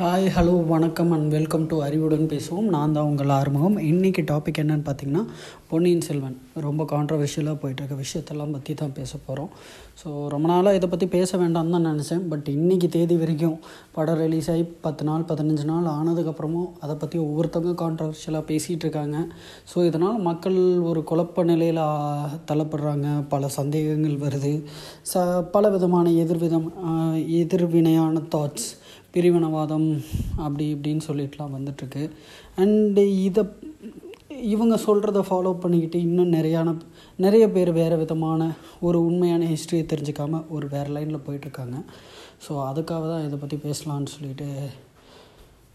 Hi hello வணக்கம் and welcome to அறிவுடன் பேசுவோம். நான் தான் உங்கள் ஆறுமுகம். இன்றைக்கி டாபிக் என்னென்னு பார்த்திங்கன்னா, பொன்னியின் செல்வன் ரொம்ப கான்ட்ரவர்ஷியலாக போயிட்டுருக்க விஷயத்தெல்லாம் பற்றி தான் பேச போகிறோம். ஸோ ரொம்ப நாளாக இதை பற்றி பேச வேண்டாம்னு தான் நினச்சேன். பட் இன்றைக்கி தேதி வரைக்கும் படம் ரிலீஸ் ஆகி 10 நாள் 15 நாள் ஆனதுக்கப்புறமும் அதை பற்றி ஒவ்வொருத்தவங்க கான்ட்ரவர்ஷியலாக பேசிகிட்டு இருக்காங்க. ஸோ இதனால் மக்கள் ஒரு குழப்ப நிலையில் தள்ளப்படுறாங்க, பல சந்தேகங்கள் வருது, பல விதமான எதிர்வினையான தாட்ஸ், பிரிவினவாதம் அப்படி இப்படின்னு சொல்லிட்டுலாம் வந்துட்டுருக்கு. அண்டு இவங்க சொல்கிறத ஃபாலோ பண்ணிக்கிட்டு இன்னும் நிறைய பேர் வேறு விதமான ஒரு உண்மையான ஹிஸ்ட்ரியை தெரிஞ்சுக்காமல் ஒரு வேறு லைனில் போயிட்டுருக்காங்க. ஸோ அதுக்காக தான் இதை பற்றி பேசலான்னு சொல்லிட்டு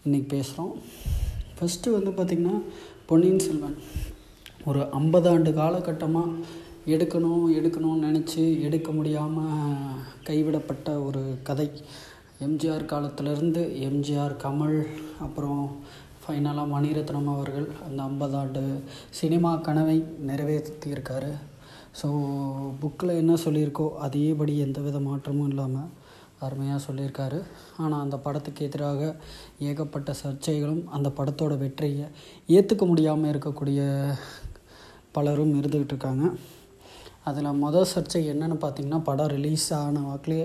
இன்றைக்கி பேசுகிறோம். ஃபஸ்ட்டு வந்து பார்த்திங்கன்னா, பொன்னியின் செல்வன் ஒரு 50 ஆண்டு காலகட்டமாக எடுக்கணும்னு நினச்சி எடுக்க முடியாமல் கைவிடப்பட்ட ஒரு கதை. எம்ஜிஆர் காலத்திலேருந்து எம்ஜிஆர், கமல், அப்புறம் ஃபைனலாக மணிரத்னம் அவர்கள் அந்த 50 ஆண்டு சினிமா கனவை நிறைவேற்றியிருக்காரு. ஸோ புக்கில் என்ன சொல்லியிருக்கோ அதேபடி எந்தவித மாற்றமும் இல்லாமல் அருமையாக சொல்லியிருக்காரு. ஆனால் அந்த படத்துக்கு எதிராக ஏகப்பட்ட சர்ச்சைகளும் அந்த படத்தோட வெற்றியை ஏற்றுக்க முடியாமல் இருக்கக்கூடிய பலரும் இருந்துக்கிட்டு இருக்காங்க. அதில் மொதல் சர்ச்சை என்னென்னு பார்த்திங்கன்னா, படம் ரிலீஸ் ஆன வாக்கிலே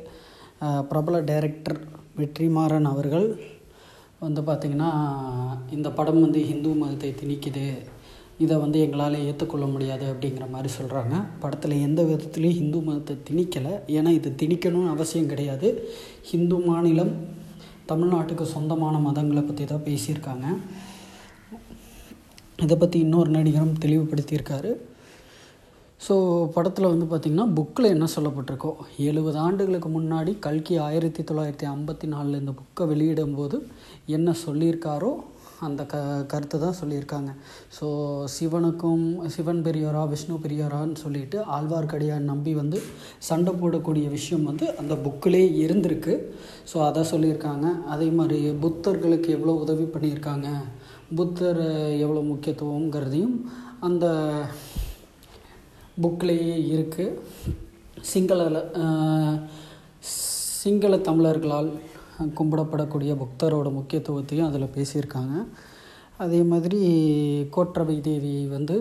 பிரபல டைரக்டர் வெற்றிமாறன் அவர்கள் வந்து பார்த்திங்கன்னா, இந்த படம் வந்து ஹிந்து மதத்தை திணிக்குது, இதை வந்து எங்களால் ஏற்றுக்கொள்ள முடியாது அப்படிங்கிற மாதிரி சொல்கிறாங்க. படத்தில் எந்த விதத்துலேயும் ஹிந்து மதத்தை திணிக்கலை, ஏன்னா இது திணிக்கணும்னு அவசியம் கிடையாது. ஹிந்து மாநிலம் தமிழ்நாட்டுக்கு சொந்தமான மதங்களை பற்றி தான் பேசியிருக்காங்க. இதை பற்றி இன்னொரு நடிகரும் தெளிவுபடுத்தியிருக்காரு. ஸோ படத்தில் வந்து பார்த்திங்கன்னா, புக்கில் என்ன சொல்லப்பட்டிருக்கோ 70 ஆண்டுகளுக்கு முன்னாடி கல்கி 1954 இந்த புக்கை வெளியிடும்போது என்ன சொல்லியிருக்காரோ அந்த கருத்தை தான் சொல்லியிருக்காங்க. ஸோ சிவன் பெரியாரா விஷ்ணு பெரியாரான்னு சொல்லிட்டு ஆழ்வார்க்கடியான் நம்பி வந்து சண்டை போடக்கூடிய விஷயம் வந்து அந்த புக்கிலே இருந்திருக்கு. ஸோ அதை சொல்லியிருக்காங்க. அதே மாதிரி புத்தர்களுக்கு எவ்வளோ உதவி பண்ணியிருக்காங்க, புத்தர் எவ்வளோ முக்கியத்துவங்கிறதையும் அந்த புக்கிலேயே இருக்குது. சிங்கள தமிழர்களால் கும்பிடப்படக்கூடிய புத்தரோட முக்கியத்துவத்தையும் அதில் பேசியிருக்காங்க. அதே மாதிரி கொற்றவை தேவியை வந்து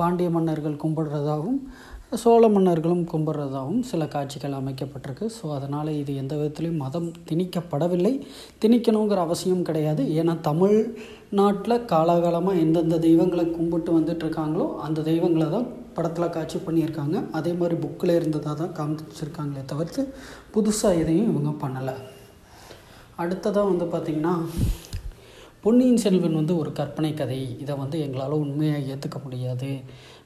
பாண்டிய மன்னர்கள் கும்பிடுறதாகவும் சோழ மன்னர்களும் கும்பிடுறதாகவும் சில காட்சிகள் அமைக்கப்பட்டிருக்கு. ஸோ அதனால் இது எந்த விதத்துலேயும் மதம் திணிக்கப்படவில்லை, திணிக்கணுங்கிற அவசியம் கிடையாது. ஏன்னா தமிழ்நாட்டில் காலாகாலமாக எந்தெந்த தெய்வங்களை கும்பிட்டு வந்துட்டுருக்காங்களோ அந்த தெய்வங்களை தான் படத்தில் காட்சி பண்ணியிருக்காங்க. அதே மாதிரி புக்கில் இருந்ததாக தான் காமிச்சிருக்காங்களே தவிர்த்து புதுசாக எதையும் இவங்க பண்ணலை. அடுத்ததாக வந்து பார்த்திங்கன்னா, பொன்னியின் செல்வன் வந்து ஒரு கற்பனை கதை, இதை வந்து எங்களால் உண்மையாக ஏற்றுக்க முடியாது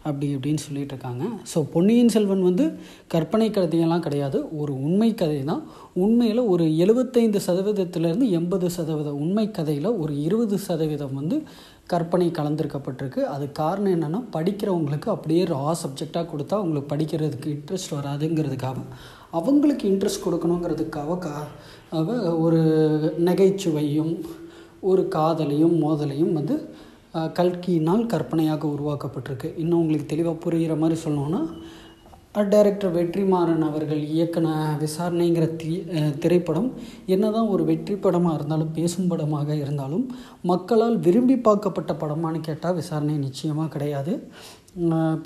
அப்படின்னு சொல்லிட்டு இருக்காங்க. ஸோ பொன்னியின் செல்வன் வந்து கற்பனை கதையெல்லாம் கிடையாது, ஒரு உண்மை கதை தான். உண்மையில் ஒரு 75% 80% உண்மை கதையில் ஒரு 20% வந்து கற்பனை கலந்திருக்கப்பட்டிருக்கு. அது காரணம் என்னென்னா, படிக்கிறவங்களுக்கு அப்படியே ரா சப்ஜெக்டாக கொடுத்தா அவங்களுக்கு படிக்கிறதுக்கு இன்ட்ரெஸ்ட் வராதுங்கிறதுக்காக, அவங்களுக்கு இன்ட்ரெஸ்ட் கொடுக்கணுங்கிறதுக்காக ஒரு நகைச்சுவையும் ஒரு காதலையும் மோதலையும் வந்து கல்கியினால் கற்பனையாக உருவாக்கப்பட்டிருக்கு. இன்னும் உங்களுக்கு தெளிவாக புரிகிற மாதிரி சொல்லணுன்னா, டைரக்டர் வெற்றிமாறன் அவர்கள் இயக்குன விசாரணைங்கிற திரைப்படம் என்ன தான் ஒரு வெற்றி படமாக இருந்தாலும், பேசும் படமாக இருந்தாலும், மக்களால் விரும்பி பார்க்கப்பட்ட படமானு கேட்டால் விசாரணை நிச்சயமாக கிடையாது.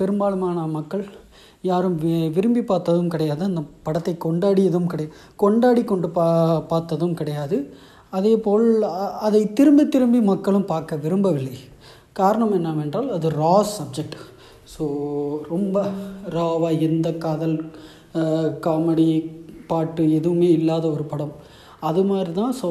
பெரும்பாலுமான மக்கள் யாரும் விரும்பி பார்த்ததும் கிடையாது, அந்த படத்தை கொண்டாடி கொண்டு பார்த்ததும் கிடையாது. அதே போல் அதை திரும்பி மக்களும் பார்க்க விரும்பவில்லை. காரணம் என்னவென்றால், அது ரா சப்ஜெக்ட். ஸோ ரொம்ப ராவாக எந்த காதல், காமெடி, பாட்டு எதுவுமே இல்லாத ஒரு படம். அது மாதிரி தான் ஸோ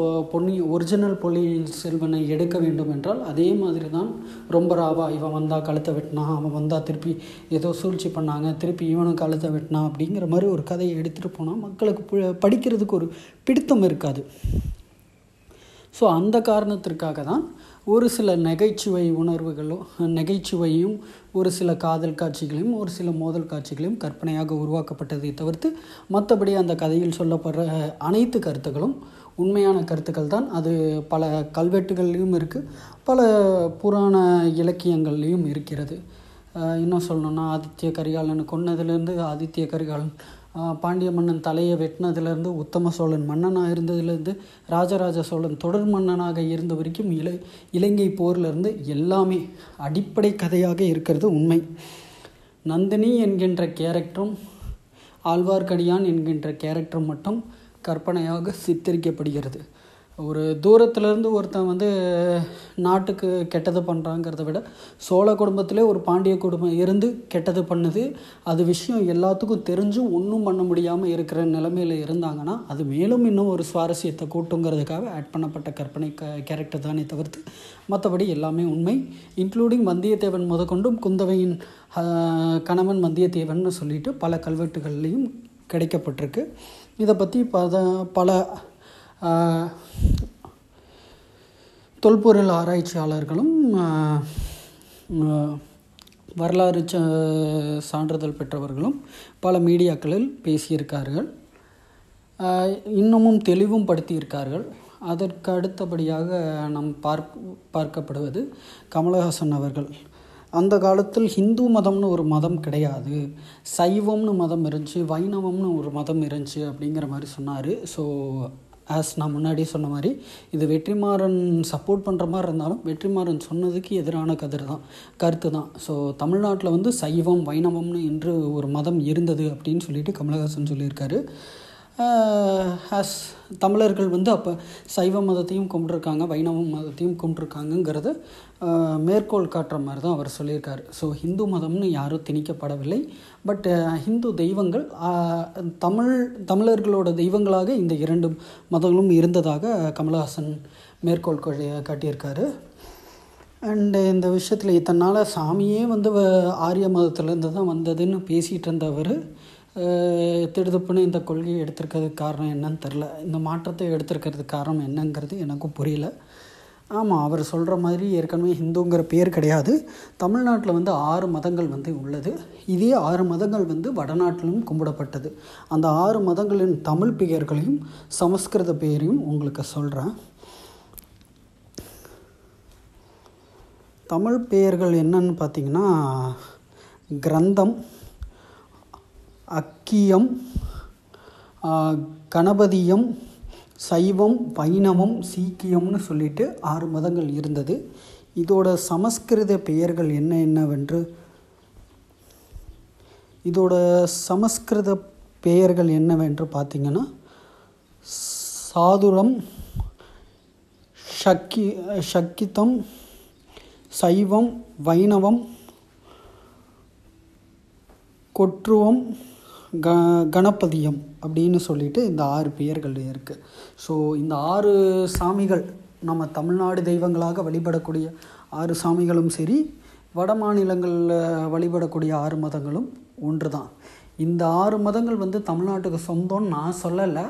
ஒரிஜினல் பொன்னியின் செல்வனை எடுக்க வேண்டும் என்றால் அதே மாதிரி தான் ரொம்ப ராவா, இவன் வந்தால் கழுத்தை வெட்டினான், அவன் வந்தால் திருப்பி ஏதோ சூழ்ச்சி பண்ணாங்க, திருப்பி இவனும் கழுத்தை வெட்டினான் அப்படிங்கிற மாதிரி ஒரு கதையை எடுத்துகிட்டு போனால் மக்களுக்கு படிக்கிறதுக்கு ஒரு பிடித்தம் இருக்காது. ஸோ அந்த காரணத்திற்காக தான் ஒரு சில நகைச்சுவை நகைச்சுவையும் ஒரு சில காதல் காட்சிகளையும் ஒரு சில மோதல் காட்சிகளையும் கற்பனையாக உருவாக்கப்பட்டதை தவிர்த்து மற்றபடி அந்த கதையில் சொல்லப்படுற அனைத்து கருத்துக்களும் உண்மையான கருத்துக்கள் தான். அது பல கல்வெட்டுகள்லையும் இருக்குது, பல புராண இலக்கியங்கள்லேயும் இருக்கிறது. இன்னும் சொல்லணுன்னா, ஆதித்ய கரிகாலன் கொன்னதுலேருந்து ஆதித்ய கரிகாலன் பாண்டிய மன்னன் தலையை வெட்டினதுலேருந்து உத்தம சோழன் மன்னனாக இருந்ததுலேருந்து ராஜராஜ சோழன் தொடர் மன்னனாக இருந்த வரைக்கும் இலங்கை போர்லேருந்து எல்லாமே அடிப்படை கதையாக இருக்கிறது உண்மை. நந்தினி என்கின்ற கேரக்டரும் ஆழ்வார்க்கடியான் என்கின்ற கேரக்டர் மட்டும் கற்பனையாக சித்தரிக்கப்படுகிறது. ஒரு தூரத்துலேருந்து ஒருத்தன் வந்து நாட்டுக்கு கெட்டது பண்ணுறாங்கிறத விட சோழ குடும்பத்திலே ஒரு பாண்டிய குடும்பம் இருந்து கெட்டது பண்ணுது, அது விஷயம் எல்லாத்துக்கும் தெரிஞ்சும் ஒன்றும் பண்ண முடியாமல் இருக்கிற நிலைமையில் இருந்தாங்கன்னா அது மேலும் இன்னும் ஒரு சுவாரஸ்யத்தை கூட்டுங்கிறதுக்காக ஆட் பண்ணப்பட்ட கற்பனை கேரக்டர் தானே தவிர்த்து மற்றபடி எல்லாமே உண்மை. இன்க்ளூடிங் வந்தியத்தேவன் முதற்கொண்டும் குந்தவையின் கணவன் வந்தியத்தேவன் சொல்லிட்டு பல கல்வெட்டுகள்லையும் கிடைக்கப்பட்டிருக்கு. இதை பற்றி பல தொல்பொருள் ஆராய்ச்சியாளர்களும் வரலாறு சான்றிதழ் பெற்றவர்களும் பல மீடியாக்களில் பேசியிருக்கார்கள், இன்னமும் தெளிவும் படுத்தியிருக்கார்கள். அதற்கு அடுத்தபடியாக நாம் பார்க்கப்படுவது கமலஹாசன் அவர்கள். அந்த காலத்தில் ஹிந்து மதம்னு ஒரு மதம் கிடையாது, சைவம்னு மதம் இருந்துச்சு, வைணவம்னு ஒரு மதம் இருந்துச்சு அப்படிங்கிற மாதிரி சொன்னார். ஸோ ஆஸ் நான் முன்னாடி சொன்ன மாதிரி இது வெற்றிமாறன் சப்போர்ட் பண்ணுற மாதிரி இருந்தாலும் வெற்றிமாறன் சொன்னதுக்கு எதிரான கருத்து தான். ஸோ தமிழ்நாட்டில் வந்து சைவம் வைணவம்னு என்று ஒரு மதம் இருந்தது அப்படின்னு சொல்லிட்டு கமலஹாசன் சொல்லியிருக்காரு. ஆஸ் தமிழர்கள் வந்து அப்போ சைவ மதத்தையும் கும்பிட்ருக்காங்க வைணவ மதத்தையும் கும்பிட்ருக்காங்கங்கிறத மேற்கோள் காட்டுற மாதிரி தான் அவர் சொல்லியிருக்காரு. ஸோ ஹிந்து மதம்னு யாரும் திணிக்கப்படவில்லை, பட் ஹிந்து தெய்வங்கள் தமிழர்களோட தெய்வங்களாக இந்த இரண்டு மதங்களும் இருந்ததாக கமலஹாசன் மேற்கோள் காட்டியிருக்காரு. அண்டு இந்த விஷயத்தில் இத்தனால் சாமியே வந்து ஆரிய மதத்துலேருந்து தான் வந்ததுன்னு பேசிகிட்டு இருந்தவர் திடுதுப்புன்னு இந்த கொள்கையை எடுத்திருக்கிறதுக்கு காரணம் என்னன்னு தெரில. இந்த மாற்றத்தை எடுத்திருக்கிறதுக்கு காரணம் என்னங்கிறது எனக்கும் புரியல. ஆமாம், அவர் சொல்கிற மாதிரி ஏற்கனவே ஹிந்துங்கிற பேர் கிடையாது. தமிழ்நாட்டில் வந்து 6 மதங்கள் வந்து உள்ளது. இதே 6 மதங்கள் வந்து வடநாட்டிலும் கும்பிடப்பட்டது. அந்த 6 மதங்களின் தமிழ் பெயர்களையும் சமஸ்கிருத பெயரையும் உங்களுக்கு சொல்கிறேன். தமிழ் பெயர்கள் என்னன்னு பார்த்திங்கன்னா கிரந்தம், அக்கியம், கணபதியம், சைவம், வைணவம், சீக்கியம்னு சொல்லிட்டு 6 மதங்கள் இருந்தது. இதோட சமஸ்கிருத பெயர்கள் என்னவென்று பார்த்திங்கன்னா சாதுரம், ஷக்கிதம், சைவம், வைணவம், கொற்றுவம், கணபதியம் அப்படின்னு சொல்லிட்டு இந்த 6 பெயர்கள் இருக்குது. ஸோ இந்த 6 சாமிகள் நம்ம தமிழ்நாடு தெய்வங்களாக வழிபடக்கூடிய 6 சாமிகளும் சரி, வட மாநிலங்களில் வழிபடக்கூடிய 6 மதங்களும் ஒன்று தான். இந்த 6 மதங்கள் வந்து தமிழ்நாட்டுக்கு சொந்தம்னு நான் சொல்லலை.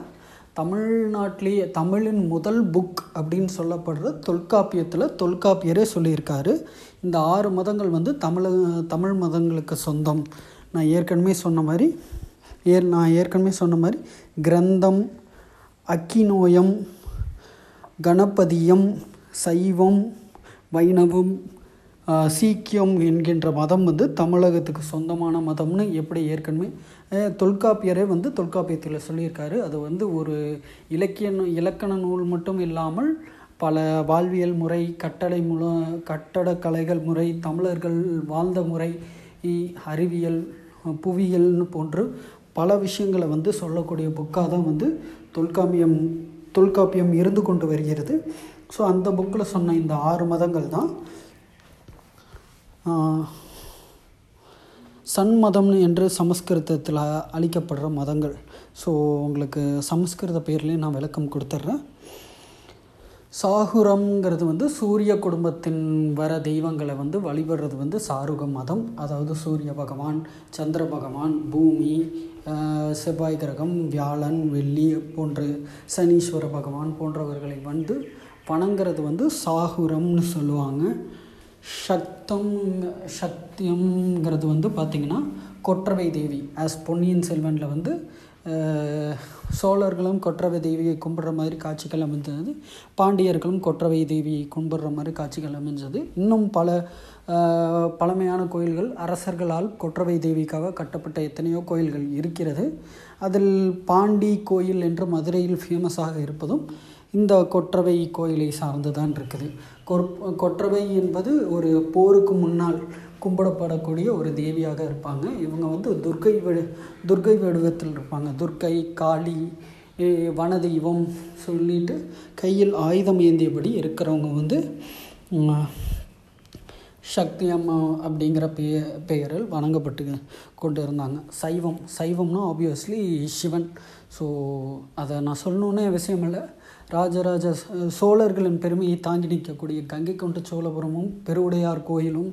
தமிழ்நாட்டிலேயே தமிழின் முதல் புக் அப்படின்னு சொல்லப்படுற தொல்காப்பியத்தில் தொல்காப்பியரே சொல்லியிருக்காரு இந்த 6 மதங்கள் வந்து தமிழ் மதங்களுக்கு சொந்தம். நான் ஏற்கனவே சொன்ன மாதிரி கிரந்தம், அக்கிநோயம், கணபதியம், சைவம், வைணவம், சீக்கியம் என்கின்ற மதம் வந்து தமிழகத்துக்கு சொந்தமான மதம்னு எப்படி ஏற்கனவே தொல்காப்பியரே வந்து தொல்காப்பியத்தில் சொல்லியிருக்காரு. அது வந்து ஒரு இலக்கண நூல் மட்டும் இல்லாமல் பல வாழ்வியல் முறை, கட்டடக்கலைகள் முறை, தமிழர்கள் வாழ்ந்த முறை, அறிவியல், புவியியல்னு போன்று பல விஷயங்களை வந்து சொல்லக்கூடிய புக்காக தான் வந்து தொல்காப்பியம் இருந்து கொண்டு வருகிறது. ஸோ அந்த புக்கில் சொன்ன இந்த 6 மதங்கள் தான் சண்மதம்னு என்று சமஸ்கிருதத்தில் அளிக்கப்படுற மதங்கள். ஸோ உங்களுக்கு சமஸ்கிருத பேர்லேயே நான் விளக்கம் கொடுத்துட்றேன். சாகுரம்ங்கிறது வந்து சூரிய குடும்பத்தின் வர தெய்வங்களை வந்து வழிபடுறது வந்து சாருக மதம். அதாவது சூரிய பகவான், சந்திர பகவான், பூமி, செவ்வாய் கிரகம், வியாழன், வெள்ளி போன்ற சனீஸ்வர பகவான் போன்றவர்களை வந்து வணங்குறது வந்து சாகுரம்னு சொல்லுவாங்க. சக்தியம்ங்கிறது வந்து பார்த்திங்கன்னா கொற்றவை தேவி. ஆஸ் பொன்னியின் செல்வனில் வந்து சோழர்களும் கொற்றவை தேவியை கும்பிட்ற மாதிரி காட்சிகள் அமைஞ்சது, பாண்டியர்களும் கொற்றவை தேவியை கும்பிட்ற மாதிரி காட்சிகள் அமைஞ்சது. இன்னும் பல பழமையான கோயில்கள் அரசர்களால் கொற்றவை தேவிக்காக கட்டப்பட்ட எத்தனையோ கோயில்கள் இருக்கிறது. அதில் பாண்டி கோயில் என்று மதுரையில் ஃபேமஸாக இருப்பதும் இந்த கொற்றவை கோயிலை சார்ந்து தான் இருக்குது. கொற்றவை என்பது ஒரு போருக்கு முன்னால் கும்பிடப்படக்கூடிய ஒரு தேவியாக இருப்பாங்க. இவங்க வந்து துர்க்கை வடிவத்தில் இருப்பாங்க. துர்க்கை, காளி, வனதெய்வம் சொல்லிட்டு கையில் ஆயுதம் ஏந்தியபடி இருக்கிறவங்க வந்து சக்தி அம்மா அப்படிங்கிற பெயரில் வணங்கப்பட்டு கொண்டு இருந்தாங்க. சைவம்னா ஆப்வியஸ்லி சிவன். ஸோ அதை நான் சொல்லணுன்னே விஷயம் இல்லை. ராஜராஜ சோழர்களின் பெருமையை தாங்கி நிற்கக்கூடிய கங்கை கொண்ட சோழபுரமும் பெருவுடையார் கோயிலும்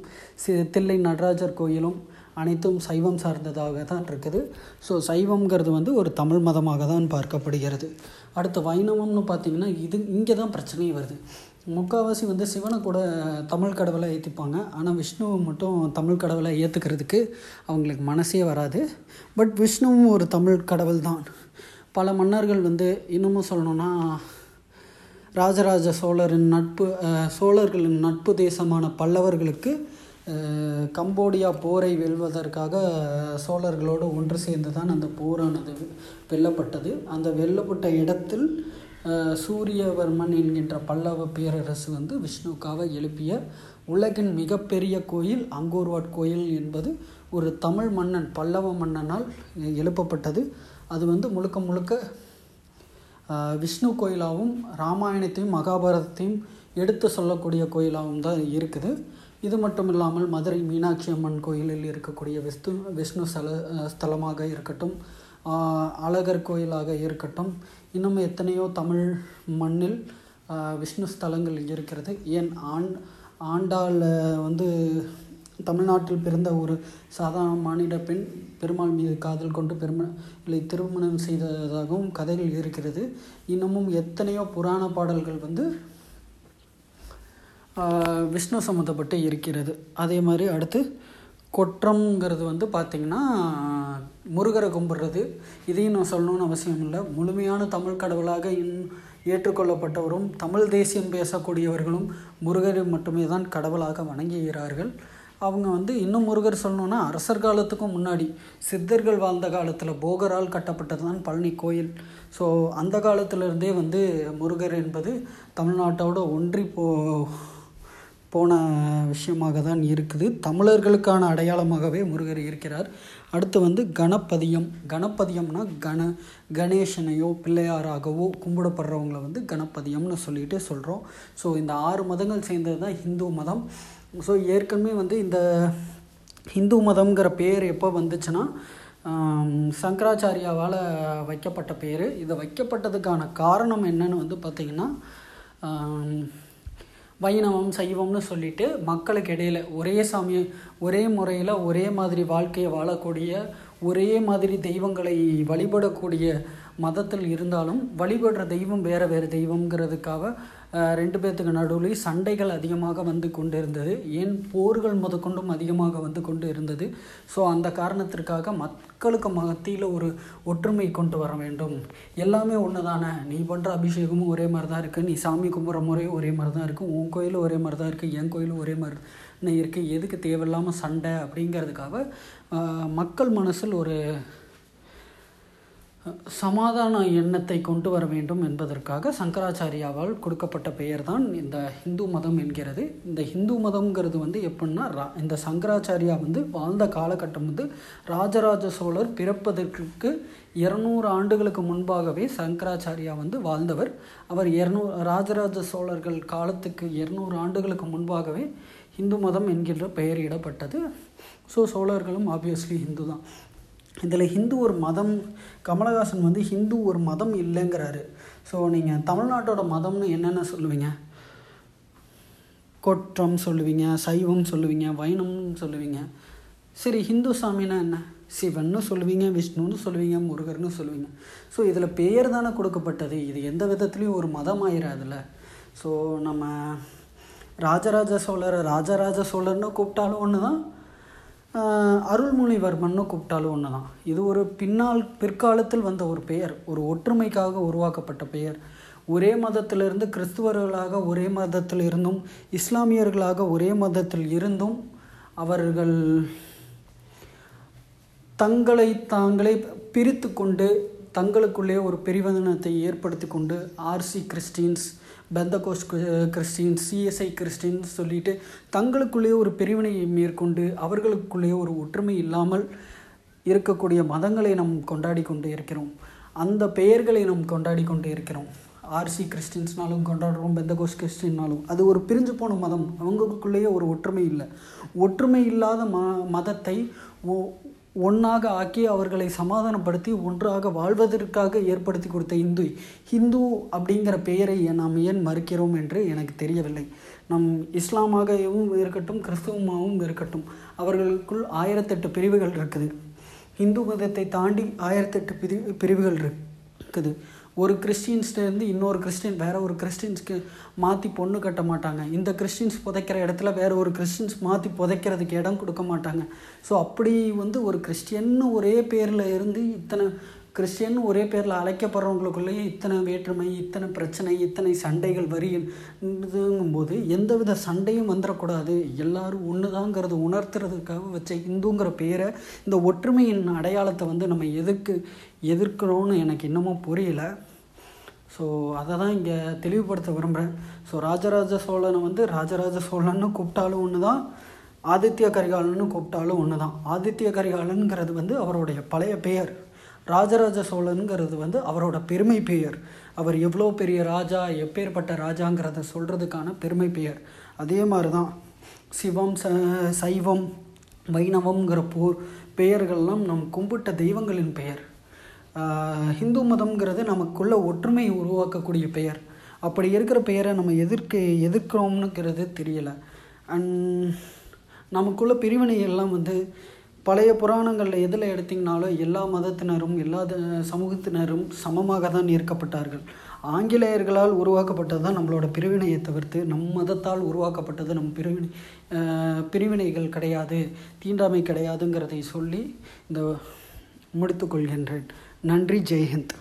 தில்லை நடராஜர் கோயிலும் அனைத்தும் சைவம் சார்ந்ததாக தான் இருக்குது. ஸோ சைவம்ங்கிறது வந்து ஒரு தமிழ் மதமாக தான் பார்க்கப்படுகிறது. அடுத்து வைணவம்னு பார்த்திங்கன்னா இங்கே தான் பிரச்சனையே வருது. முக்கால்வாசி வந்து சிவனை கூட தமிழ் கடவுளை ஏற்றிப்பாங்க. ஆனால் விஷ்ணுவை மட்டும் தமிழ் கடவுளை ஏற்றுக்கிறதுக்கு அவங்களுக்கு மனசே வராது. பட் விஷ்ணுவும் ஒரு தமிழ் கடவுள் தான். பல மன்னர்கள் வந்து இன்னமும் சொல்லணுன்னா ராஜராஜ சோழர்களின் நட்பு தேசமான பல்லவர்களுக்கு கம்போடியா போரை வெல்வதற்காக சோழர்களோடு ஒன்று சேர்ந்து தான் அந்த போரானது வெல்லப்பட்டது. அந்த வெல்லப்பட்ட இடத்தில் சூரியவர்மன் என்கின்ற பல்லவ பேரரசு வந்து விஷ்ணுக்காக எழுப்பிய உலகின் மிகப்பெரிய கோயில் அங்கூர்வாட் கோயில் என்பது ஒரு தமிழ் மன்னன், பல்லவ மன்னனால் எழுப்பப்பட்டது. அது வந்து முழுக்க முழுக்க விஷ்ணு கோயிலாகவும் இராமாயணத்தையும் மகாபாரதத்தையும் எடுத்து சொல்லக்கூடிய கோயிலாகவும் தான் இருக்குது. இது மட்டும் இல்லாமல் மதுரை மீனாட்சி அம்மன் கோயிலில் இருக்கக்கூடிய விஷ்ணு ஸ்தலமாக இருக்கட்டும், அழகர் கோயிலாக இருக்கட்டும், இன்னும் எத்தனையோ தமிழ் மண்ணில் விஷ்ணு ஸ்தலங்கள் இருக்கிறது. ஏன் ஆண்டாள் வந்து தமிழ்நாட்டில் பிறந்த ஒரு சாதாரண மானிட பெண் பெருமாள் மீது காதல் கொண்டு திருமணம் செய்ததாகவும் கதைகள் இருக்கிறது. இன்னமும் எத்தனையோ புராண பாடல்கள் வந்து விஷ்ணு சம்மந்தப்பட்டு இருக்கிறது. அதே மாதிரி அடுத்து கொற்றம்ங்கிறது வந்து பார்த்திங்கன்னா முருகரை கும்பிட்றது. இதையும் நான் சொல்லணும்னு அவசியம் இல்லை. முழுமையான தமிழ் கடவுளாக ஏற்றுக்கொள்ளப்பட்டவரும் தமிழ் தேசியம் பேசக்கூடியவர்களும் முருகரை மட்டுமே தான் கடவுளாக வணங்குகிறார்கள். அவங்க வந்து இன்னும் முருகர் சொல்லணுன்னா அரசர் காலத்துக்கும் முன்னாடி சித்தர்கள் வாழ்ந்த காலத்தில் போகரால் கட்டப்பட்டது தான் பழனி கோயில். ஸோ அந்த காலத்திலருந்தே வந்து முருகர் என்பது தமிழ்நாட்டோட ஒன்றி போன விஷயமாக தான் இருக்குது. தமிழர்களுக்கான அடையாளமாகவே முருகர் இருக்கிறார். அடுத்து வந்து கணப்பதியம்னா கணேசனையோ பிள்ளையாராகவோ கும்பிடப்படுறவங்கள வந்து கணப்பதியம்னு சொல்லிட்டு சொல்கிறோம். ஸோ இந்த 6 மதங்கள் சேர்ந்தது தான் இந்து மதம். ஸோ ஏற்கனவே வந்து இந்த இந்து மதம்ங்கிற பேர் எப்போ வந்துச்சுன்னா சங்கராச்சாரியாவால் வைக்கப்பட்ட பேர். இதை வைக்கப்பட்டதுக்கான காரணம் என்னன்னு வந்து பார்த்திங்கன்னா வைணவம் சைவம்னு சொல்லிட்டு மக்களுக்கு இடையில் ஒரே சாமியை ஒரே முறையில் ஒரே மாதிரி வாழ்க்கையை வாழக்கூடிய ஒரே மாதிரி தெய்வங்களை வழிபடக்கூடிய மதத்தில் இருந்தாலும் வழிபடுற தெய்வம் வேறு வேறு தெய்வங்கிறதுக்காக 2 பேர்த்துக்கு நடுவில் சண்டைகள் அதிகமாக வந்து கொண்டு இருந்தது. ஏன் போர்கள் முதற்கொண்டும் அதிகமாக வந்து கொண்டு இருந்தது. ஸோ அந்த காரணத்திற்காக மக்களுக்கு மத்தியில் ஒரு ஒற்றுமை கொண்டு வர வேண்டும். எல்லாமே ஒன்று தானே, நீ பண்ணுற அபிஷேகமும் ஒரே மாதிரி தான் இருக்குது, நீ சாமி கும்பிட்ற முறையும் ஒரே மாதிரி தான் இருக்குது, உன் கோயிலும் ஒரே மாதிரி தான் இருக்குது, என் கோயிலும் ஒரே மாதிரி இருக்குது, எதுக்கு தேவையில்லாமல் சண்டை அப்படிங்கிறதுக்காக மக்கள் மனசில் ஒரு சமாதான எண்ணத்தை கொண்டு வர வேண்டும் என்பதற்காக சங்கராச்சாரியாவால் கொடுக்கப்பட்ட பெயர் தான் இந்த இந்து மதம் என்கிறது. இந்த இந்து மதம்ங்கிறது வந்து எப்படின்னா இந்த சங்கராச்சாரியா வந்து வாழ்ந்த காலகட்டம் வந்து ராஜராஜ சோழர் பிறப்பதற்கு 200 ஆண்டுகளுக்கு முன்பாகவே சங்கராச்சாரியா வந்து வாழ்ந்தவர். அவர் ராஜராஜ சோழர்கள் காலத்துக்கு 200 ஆண்டுகளுக்கு முன்பாகவே இந்து மதம் என்கின்ற பெயரிடப்பட்டது. ஸோ சோழர்களும் ஆப்வியஸ்லி ஹிந்து தான். இதில் ஹிந்து ஒரு மதம், கமலஹாசன் வந்து ஹிந்து ஒரு மதம் இல்லைங்கிறாரு. ஸோ நீங்கள் தமிழ்நாட்டோட மதம்னு என்னென்ன சொல்லுவீங்க? கொற்றம் சொல்லுவீங்க, சைவம் சொல்லுவீங்க, வைணம்னு சொல்லுவீங்க. சரி, ஹிந்து சாமின்னா என்ன? சிவன்னு சொல்லுவீங்க, விஷ்ணுன்னு சொல்லுவீங்க, முருகர்னு சொல்லுவீங்க. ஸோ இதில் பெயர் தானே கொடுக்கப்பட்டது. இது எந்த விதத்துலேயும் ஒரு மதம் ஆயிடாதுல்ல. ஸோ நம்ம ராஜராஜ சோழர்னு கூப்பிட்டாலும் ஒன்று தான், அருள்மொழிவர்மன்னு கூப்பிட்டாலும் ஒன்று தான். இது ஒரு பிற்காலத்தில் வந்த ஒரு பெயர், ஒரு ஒற்றுமைக்காக உருவாக்கப்பட்ட பெயர். ஒரே மதத்திலிருந்து கிறிஸ்துவர்களாக ஒரே மதத்தில் இருந்தும் இஸ்லாமியர்களாக ஒரே மதத்தில் இருந்தும் அவர்கள் தங்களை தாங்களே பிரித்து கொண்டு தங்களுக்குள்ளே ஒரு பிரிவினத்தை ஏற்படுத்தி கொண்டு RC Christians, Pentecost Christian, CSI Christians சொல்லிட்டு தங்களுக்குள்ளேயே ஒரு பிரிவினையை மேற்கொண்டு அவர்களுக்குள்ளேயே ஒரு ஒற்றுமை இல்லாமல் இருக்கக்கூடிய மதங்களை நாம் கொண்டாடி கொண்டு இருக்கிறோம். அந்த பெயர்களை நாம் கொண்டாடி கொண்டு இருக்கிறோம். ஆர்சி கிறிஸ்டின்ஸ்னாலும் கொண்டாடுறோம், பெந்தகோஸ் கிறிஸ்டின்னாலும். அது ஒரு பிரிஞ்சு போன மதம், அவங்களுக்குள்ளேயே ஒரு ஒற்றுமை இல்லை. ஒற்றுமை இல்லாத மதத்தை ஒன்றாக ஆக்கி அவர்களை சமாதானப்படுத்தி ஒன்றாக வாழ்வதற்காக ஏற்படுத்தி கொடுத்த இந்து ஹிந்து அப்படிங்கிற பெயரை நாம் ஏன் மறுக்கிறோம் என்று எனக்கு தெரியவில்லை. நம் இஸ்லாமாகவும் இருக்கட்டும், கிறிஸ்துவமாகவும் இருக்கட்டும், அவர்களுக்குள் 1008 பிரிவுகள் இருக்குது. இந்து மதத்தை தாண்டி 1008 பிரிவுகள் இருக்குது. ஒரு கிறிஸ்டின்ஸ்லேருந்து இன்னொரு கிறிஸ்டின், வேறு ஒரு கிறிஸ்டின்ஸ்க்கு மாற்றி பொண்ணு கட்ட மாட்டாங்க. இந்த கிறிஸ்டின்ஸ் புதைக்கிற இடத்துல வேறு ஒரு கிறிஸ்டின்ஸ் மாற்றி புதைக்கிறதுக்கு இடம் கொடுக்க மாட்டாங்க. ஸோ அப்படி ஒரு கிறிஸ்டியன்னு ஒரே பேரில் இருந்து இத்தனை கிறிஸ்டியன் ஒரே பேரில் அழைக்கப்படுறவங்களுக்குள்ளேயே இத்தனை வேற்றுமை, இத்தனை பிரச்சனை, இத்தனை சண்டைகள் வருங்கும்போது எந்தவித சண்டையும் வந்துடக்கூடாது, எல்லாரும் ஒன்று தாங்கிறது உணர்த்துறதுக்காக வச்ச இந்துங்கிற பேரை, இந்த ஒற்றுமையின் அடையாளத்தை நம்ம எதிர்க்கிறோன்னு எனக்கு இன்னமும் புரியலை. ஸோ அதை தான் இங்கே தெளிவுபடுத்த விரும்புகிறேன். ஸோ ராஜராஜ சோழனை ராஜராஜ சோழன்னு கூப்பிட்டாலும் ஒன்று தான், ஆதித்ய கரிகாலன்னு கூப்பிட்டாலும் ஒன்று தான். ஆதித்ய கரிகாலனுங்கிறது அவருடைய பழைய பெயர், ராஜராஜ சோழனுங்கிறது அவரோட பெருமை பெயர். அவர் எவ்வளோ பெரிய ராஜா, எப்பேற்பட்ட ராஜாங்கிறத சொல்கிறதுக்கான பெருமை பெயர். அதே மாதிரி தான் சிவம், சைவம், வைணவம்ங்கிற பெயர்கள்லாம் நம் கும்பிட்ட தெய்வங்களின் பெயர். ஹிந்து மதம்ங்கிறது நமக்குள்ள ஒற்றுமை உருவாக்கக்கூடிய பெயர். அப்படி இருக்கிற பெயரை நம்ம எதிர்க்கிறோம்னுங்கிறது தெரியலை. அண்ட் நமக்குள்ள பிரிவினை எல்லாம் பழைய புராணங்களில் எதில் எடுத்திங்கனாலும் எல்லா மதத்தினரும் எல்லா சமூகத்தினரும் சமமாக தான் ஈர்க்கப்பட்டார்கள். ஆங்கிலேயர்களால் உருவாக்கப்பட்டது தான் நம்மளோட பிரிவினையை தவிர்த்து, நம் மதத்தால் உருவாக்கப்பட்டது நம் பிரிவினைகள் கிடையாது, தீண்டாமை கிடையாதுங்கிறதை சொல்லி இந்த முடித்துக்கொள்கின்றேன். நன்றி. ஜெய்ஹிந்த்.